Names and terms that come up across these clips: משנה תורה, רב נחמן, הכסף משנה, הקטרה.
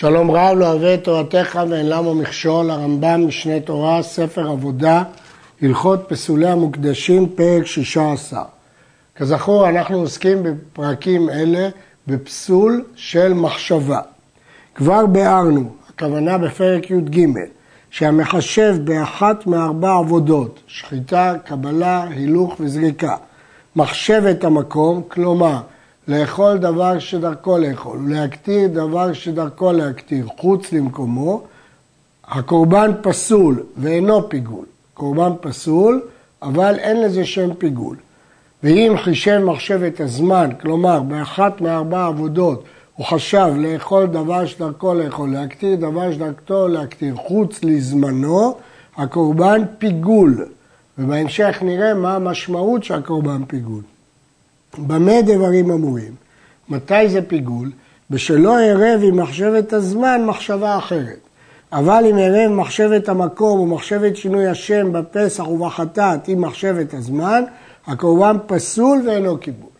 שלום רב לא אוהב את תורתך ואין למו מכשול. הרמב"ם משנה תורה, ספר עבודה, הלכות פסולי המוקדשים, פרק 16. כזכור, אנחנו עוסקים בפרקים אלה בפסול של מחשבה. כבר ביארנו, הכוונה בפרק י"ג, שהמחשב באחת מארבע עבודות, שחיטה, קבלה, הילוך וזריקה, מחשב את המקום, כלומר, לאכול דבר שדרכו לאכול, ולהקטיר דבר שדרכו להקטיר, חוץ למקומו, הקורבן פסול ואינו פיגול. קורבן פסול, אבל אין לזה שם פיגול. ואם חישב מחשב את הזמן, כלומר, באחת מארבע עבודות, הוא חשב לאכול דבר שדרכו לאכול, להקטיר דבר שדרכו להקטיר, חוץ לזמנו, הקורבן פיגול. ובהמשך נראה מה המשמעות שהקורבן פיגול. במה דברים אמורים? מתי זה פיגול? בשלא ערב עם מחשבת הזמן מחשבה אחרת. אבל אם ערב מחשבת המקום ומחשבת שינוי השם בפסח ובחטאת עם מחשבת הזמן, הקורבן פסול ואינו קיבול.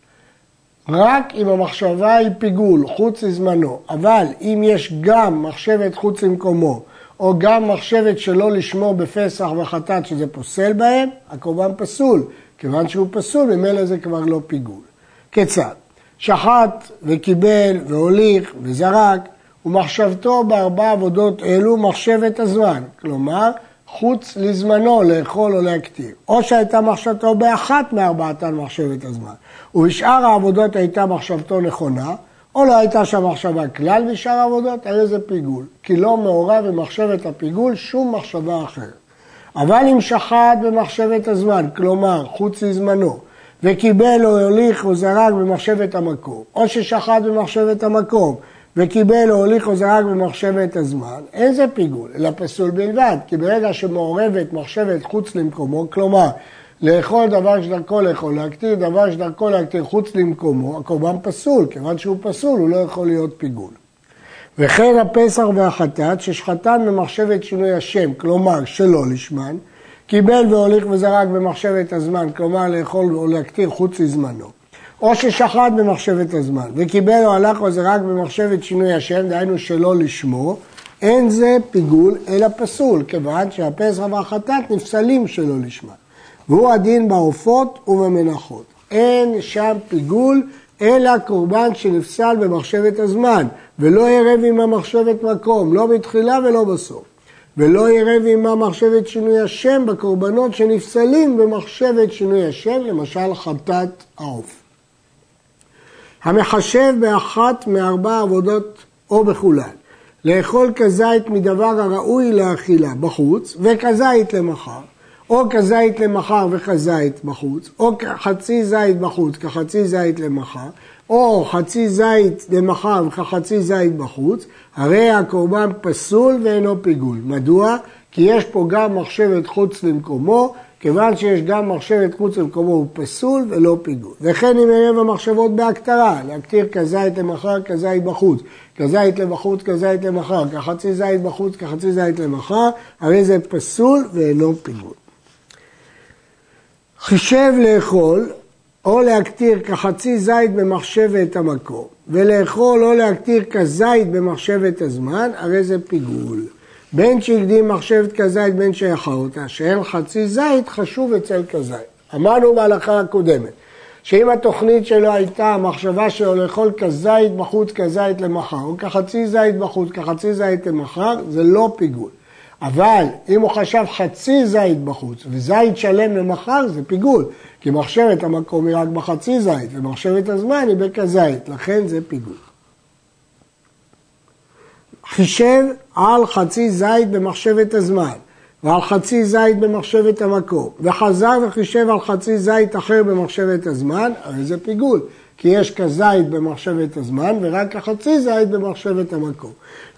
רק אם המחשבה היא פיגול, חוץ לזמנו, אבל אם יש גם מחשבת חוץ למקומו, או גם מחשבת שלא לשמור בפסח וחטאת שזה פוסל בהם, הקורבן פסול. כיוון שהוא פסול, ממילא זה כבר לא פיגול. כיצד? שחט וקיבל והוליך וזרק, ומחשבתו בארבע עבודות אלו מחשבת הזמן, כלומר, חוץ לזמנו לאכול או להקטיר. או שהייתה מחשבתו באחת מארבעתן מחשבת הזמן, ובשאר העבודות הייתה מחשבתו נכונה, או לא הייתה שם מחשבה כלל בשאר העבודות, היה זה פיגול, כי לא מעורב במחשבת הפיגול שום מחשבה אחרת. אבל אם שחט במחשבת הזמן, כלומר חוץ לזמנו, וקיבל או הוליך או זרק במחשבת המקום, או ששחט במחשבת המקום, וקיבל או הוליך או זרק במחשבת הזמן, אין זה פיגול, אלא פסול בלבד, כי ברגע שמעורבת מחשבת חוץ למקומו, כלומר לאכול דבר שדרכו לאכול, להקטיר דבר שדרכו להקטיר חוץ למקומו, הקורבן פסול, כיוון שהוא פסול, הוא לא יכול להיות פיגול. וכן הפסח והחטאת ששחטן במחשבת שינוי השם, כלומר שלא לשמן, קיבל והוליך וזרק במחשבת הזמן, כלומר לאכול או להקטיר חוץ לזמנו, או ששחט במחשבת הזמן, וקיבל או הלך או זרק במחשבת שינוי השם, דהיינו שלא לשמו, אין זה פיגול אלא פסול, כיוון שהפסח והחטאת נפסלים שלא לשמן. והוא הדין בעופות ובמנחות. אין שם פיגול, אלא קורבן שנפסל במחשבת הזמן, ולא ירב עם המחשבת מקום, לא בתחילה ולא בסוף. ולא ירב עם המחשבת שינוי השם בקורבנות שנפסלים במחשבת שינוי השם, למשל חטאת העוף. המחשב באחת מארבע עבודות או בכולן, לאכול כזית מדבר הראוי לאכילה בחוץ, וכזית למחר. או כזית למחר וכזית בחוץ, או חצי זית בחוץ כחצי זית למחר, או חצי זית למחר וכחצי זית בחוץ, הרי הקורבן פסול ואינו פיגול. מדוע? כי יש פה גם מחשבת חוץ למקומו, כיוון שיש גם מחשבת חוץ למקומו הוא פסול ולא פיגול. וכן אם ערב המחשבות בהקטרה, להקטיר כזית למחר כזית בחוץ, כזית לבחוץ כזית למחר, כחצי זית בחוץ כחצי זית למחר, הרי זה פסול ואינו פיגול. חישב לאכול או להקטיר כחצי זית במחשבת המקום, ולאכול או להקטיר כזית במחשבת הזמן, הרי זה פיגול. בין שהקדים מחשבת כזית בין שאחר אותה, שאין חצי זית חשוב אצל כזית. אמרנו בהלכה הקודמת, שאם התוכנית שלו הייתה המחשבה שלו לאכול כזית בחוץ כזית למחר, או כחצי זית בחוץ כחצי זית למחר, זה לא פיגול. אבל אם הוא חשב חצי זית בחוץ וזית שלם למחר זה פיגול, כי מחשבת המקום היא רק בחצי זית ומחשבת הזמן היא בכזית, לכן זה פיגול. חישב על חצי זית במחשבת הזמן ועל חצי זית במחשבת המקום וחזר וחישב על חצי זית אחר במחשבת הזמן, הרי זה פיגול. כי יש כזית במחשבת הזמן ורק החצי זית במחשבת המקום.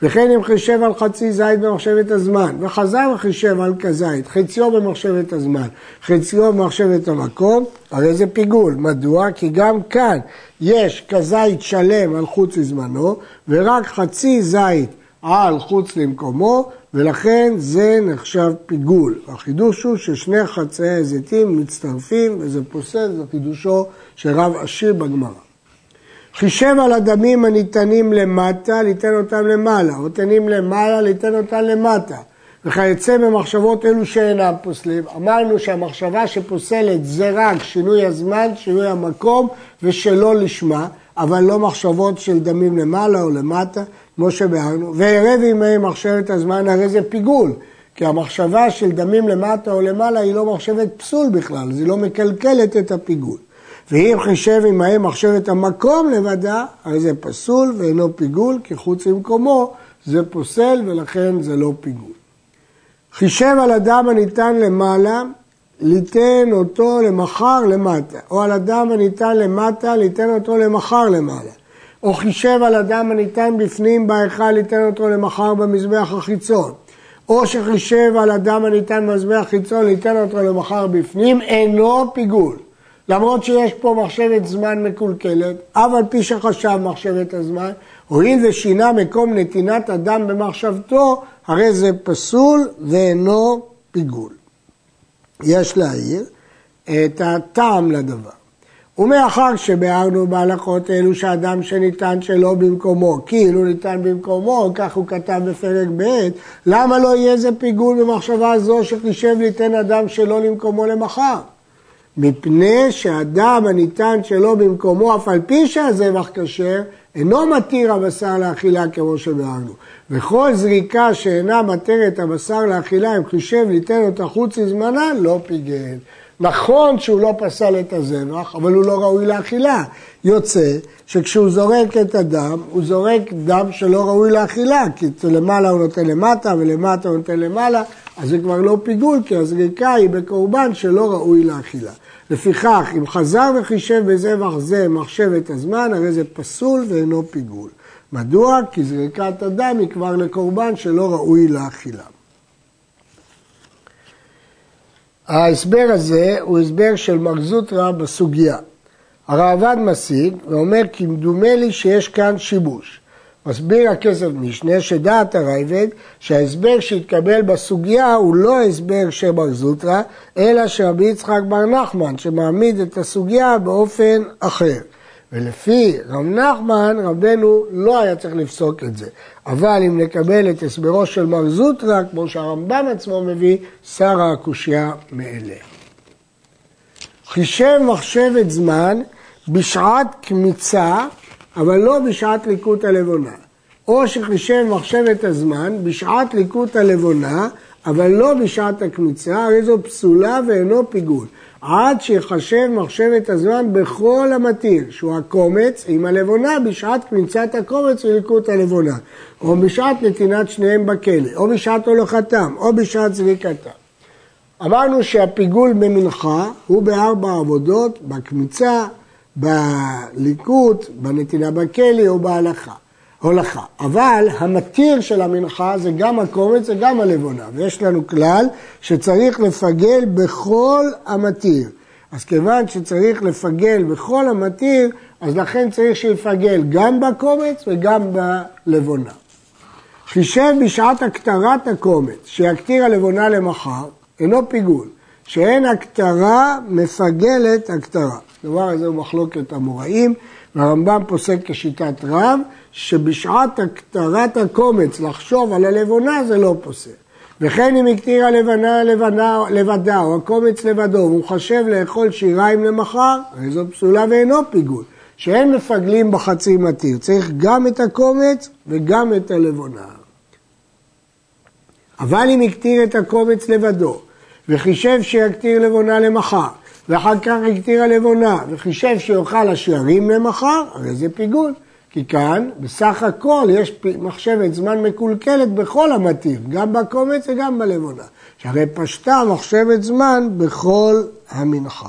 וכן אם חישב על חצי זית במחשבת הזמן וחזר וחישב על כזית, חציו במחשבת הזמן, חציו במחשבת המקום, הרי זה פיגול. מדוע? כי גם כאן יש כזית שלם על חוץ לזמנו ורק חצי זית על חוץ למקומו, ולכן זה נחשב פיגול. החידוש הוא ששני חצאי הזיתים מצטרפים, וזה פוסל, זה חידושו של רב עשיר בגמרא. חישב על הדמים הניתנים למטה, ליתן אותם למעלה, ותנים למעלה, ליתן אותם למטה. וכייצא במחשבות אלו שאינם פוסלים. אמרנו שהמחשבה שפוסלת זה רק שינוי הזמן, שינוי המקום ושלא לשמה, אבל לא מחשבות של דמים למעלה או למטה, כמו שבארנו. וערב עמהם מחשבת הזמן, הרי זה פיגול, כי המחשבה של דמים למטה או למעלה היא לא מחשבת פסול בכלל, זה לא מקלקלת את הפיגול. ואם חישב עמהם מחשבת המקום לבדה, הרי זה פסול ואינו פיגול, כי חוץ ממקומו זה פוסל ולכן זה לא פיגול. חישב על אדם הניתן למעלה, ליתן אותו למחר למטה, או על אדם הניתן למטה, ליתן אותו למחר למעלה, או חישב על אדם הניתן בפנים בהיכל, ליתן אותו למחר במזבח החיצון, או שחישב על אדם הניתן במזבח חיצון, ליתן אותו למחר בפנים, אינו פיגול. למרות שיש פה מחשבת זמן מקולקלת, אבל פי שחשב מחשבת הזמן, הואיל ושינה מקום נתינת אדם במחשבתו, הרי זה פסול ואינו פיגול. יש להעיר את הטעם לדבר. ומאחר שבארנו בהלכות אלו שאדם שניתן שלא במקומו, כאילו ניתן במקומו, כך הוא כתב בפרק ב', למה לא יהיה זה פיגול במחשבה זו שחישב ליתן אדם שלא למקומו למחר? מפני שאדם הניתן שלא במקומו, אף על פי שהזבח כשר, אינו מתיר הבשר לאכילה כמו שבארנו. וכל זריקה שאינה מתרת הבשר לאכילה, אם חישב ליתן אותה חוץ לזמנה, לא פיגל. נכון שהוא לא פסל את הזבח, אבל הוא לא ראוי לאכילה. יוצא שכשהוא זורק את הדם, הוא זורק דם שלא ראוי לאכילה, כי למעלה הוא נותן למטה ולמטה הוא נותן למעלה, אז זה כבר לא פיגול, כי הזריקה היא בקורבן שלא ראוי לאכילה. לפיכך, אם חזר וחישב בזבח זה מחשב את הזמן, הרי זה פסול ואינו פיגול. מדוע? כי זריקת הדם היא כבר לקורבן שלא ראוי לאכילה. ההסבר הזה הוא הסבר של מרזות רב בסוגיה. הרעב"ד מסיק ואומר כי מדומה לי שיש כאן שיבוש. מסביר הכסף משנה שדעת הרייבד שההסבר שהתקבל בסוגיה הוא לא הסבר של מרזות רב, אלא שרבי יצחק בר נחמן שמעמיד את הסוגיה באופן אחר. ולפי רב נחמן רבנו לא היה צריך לפסוק את זה. אבל אם נקבל את הסברו של מרזות רב, כמו שהרמב"ם עצמו מביא, שרה הקושיה מאלה. חישב מחשבת זמן בשעת קמיצה, אבל לא בשעת ליקוט הלבונה. או שחישב מחשבת הזמן בשעת ליקוט הלבונה, אבל לא בשעת הקמיצה, הרי זו פסולה ואינו פיגול. עד שיחשב מחשבת הזמן בכל המתיר, שהוא הקומץ עם הלבונה, בשעת קמיצת הקומץ וליקוט הלבונה, או בשעת נתינת שניהם בכלא, או בשעת הולכתם, או בשעת זריקתם. אמרנו שהפיגול במנחה הוא בארבע עבודות, בקמיצה, בליקוט, בנתינה בכלא או בהלכה. הולכה. אבל המתיר של המנחה זה גם הקומץ, זה גם הלבונה. ויש לנו כלל שצריך לפגל בכל המתיר. אז כיוון שצריך לפגל בכל המתיר, אז לכן צריך שיפגל גם בקומץ וגם בלבונה. חישב בשעת הקטרת הקומץ, שיקטיר הלבונה למחר, אינו פיגול. שאין הקטרה מפגלת הקטרה. דבר הזה הוא מחלוקת המוראים, והרמב"ם פוסק כשיטת רב, שבשעת הקטרת הקומץ לחשוב על הלבונה זה לא פוסק. וכן אם הקטיר הלבנה לבדה או הקומץ לבדו, והוא חשב לאכול שיריים למחר, הרי זו פסולה ואינו פיגול, שאין מפגלים בחצי מתיר, צריך גם את הקומץ וגם את הלבונה. אבל אם הקטיר את הקומץ לבדו, וחישב שיקטיר לבונה למחר, ואחר כך הקטיר הלבונה, וחישב שיוכל השערים למחר, הרי זה פיגול. כי כאן, בסך הכל, יש מחשבת זמן מקולקלת בכל המתיר, גם בקומץ וגם בלבונה. שהרי פשטה מחשבת זמן בכל המנחה.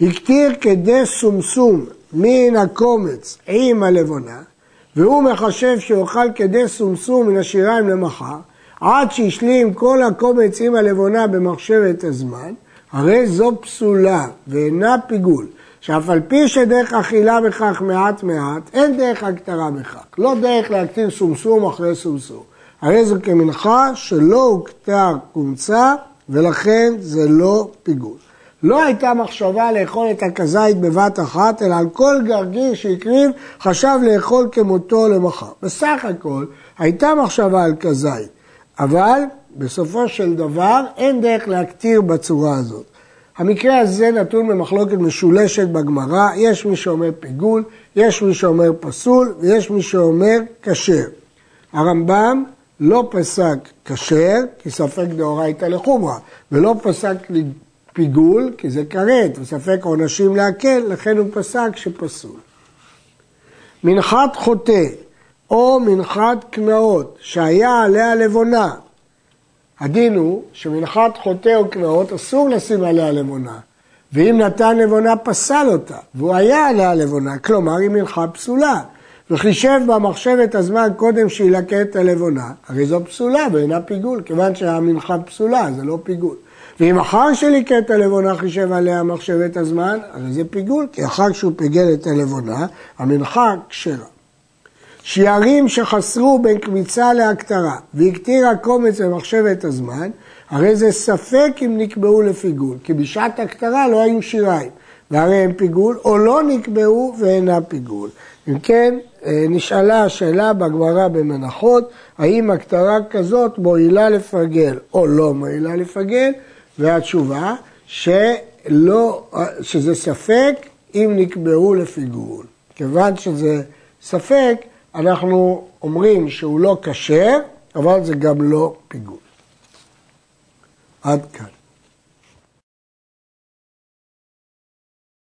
הקטיר כדי סומסום מן הקומץ עם הלבונה, והוא מחשב שיוכל כדי סומסום מן השיריים למחר, עד שישלים כל הקומץ עם הלבונה במחשבת הזמן, הרי זו פסולה ואינה פיגול, שאף על פי שדרך אכילה בכך מעט מעט, אין דרך הקטרה בכך, לא דרך להקטיר סומסום אחרי סומסום. הרי זו כמנחה שלא הוקטר קומצה ולכן זה לא פיגול. לא הייתה מחשבה לאכול את הכזית בבת אחת, אלא על כל גרגיר שהקריב חשב לאכול כמותו למחר. בסך הכל הייתה מחשבה על כזית, אבל בסופו של דבר אין דרך להקטיר בצורה הזאת. המקרה הזה נתון במחלוקת משולשת בגמרא, יש מי שאומר פיגול, יש מי שאומר פסול ויש מי שאומר כשר. הרמב"ם לא פסק כשר, כי ספק דאורייתא לחומרא, ולא פסק פיגול, כי זה כרת, וספק עונשים להקל, לכן הוא פסק שפסול. מנחת חוטא או מנחת קנאות שהיה עליה לבונה, הדין הוא שמנחת חוטא או קנאות אסור לשים עליה לבונה, ואם נתן לבונה פסל אותה, והוא היה עליה לבונה, כלומר היא מנחה פסולה, וחישב במחשב את הזמן קודם שילקה את הלבונה, הרי זו פסולה ואינה פיגול, כיוון שהמנחה פסולה, זה לא פיגול. ואם אחר שליקה את הלבונה חישב עליה מחשב את הזמן, הרי זה פיגול, כי אחר שהוא פיגל את הלבונה, המנחה כשרה. שיערים שחסרו בין קמיצה להקטרה והקטיר הקומץ במחשב את הזמן, הרי זה ספק אם נקבעו לפיגול, כי בשעת הקטרה לא היו שיריים, והרי הם פיגול, או לא נקבעו ואינה פיגול. אם כן, נשאלה השאלה בגמרא במנחות, האם הקטרה כזאת מועילה לפרגל או לא מועילה לפרגל, והתשובה שזה ספק אם נקבעו לפיגול. כיוון שזה ספק, אנחנו אומרים שהוא לא כשר, אבל זה גם לא פיגול. עד כאן.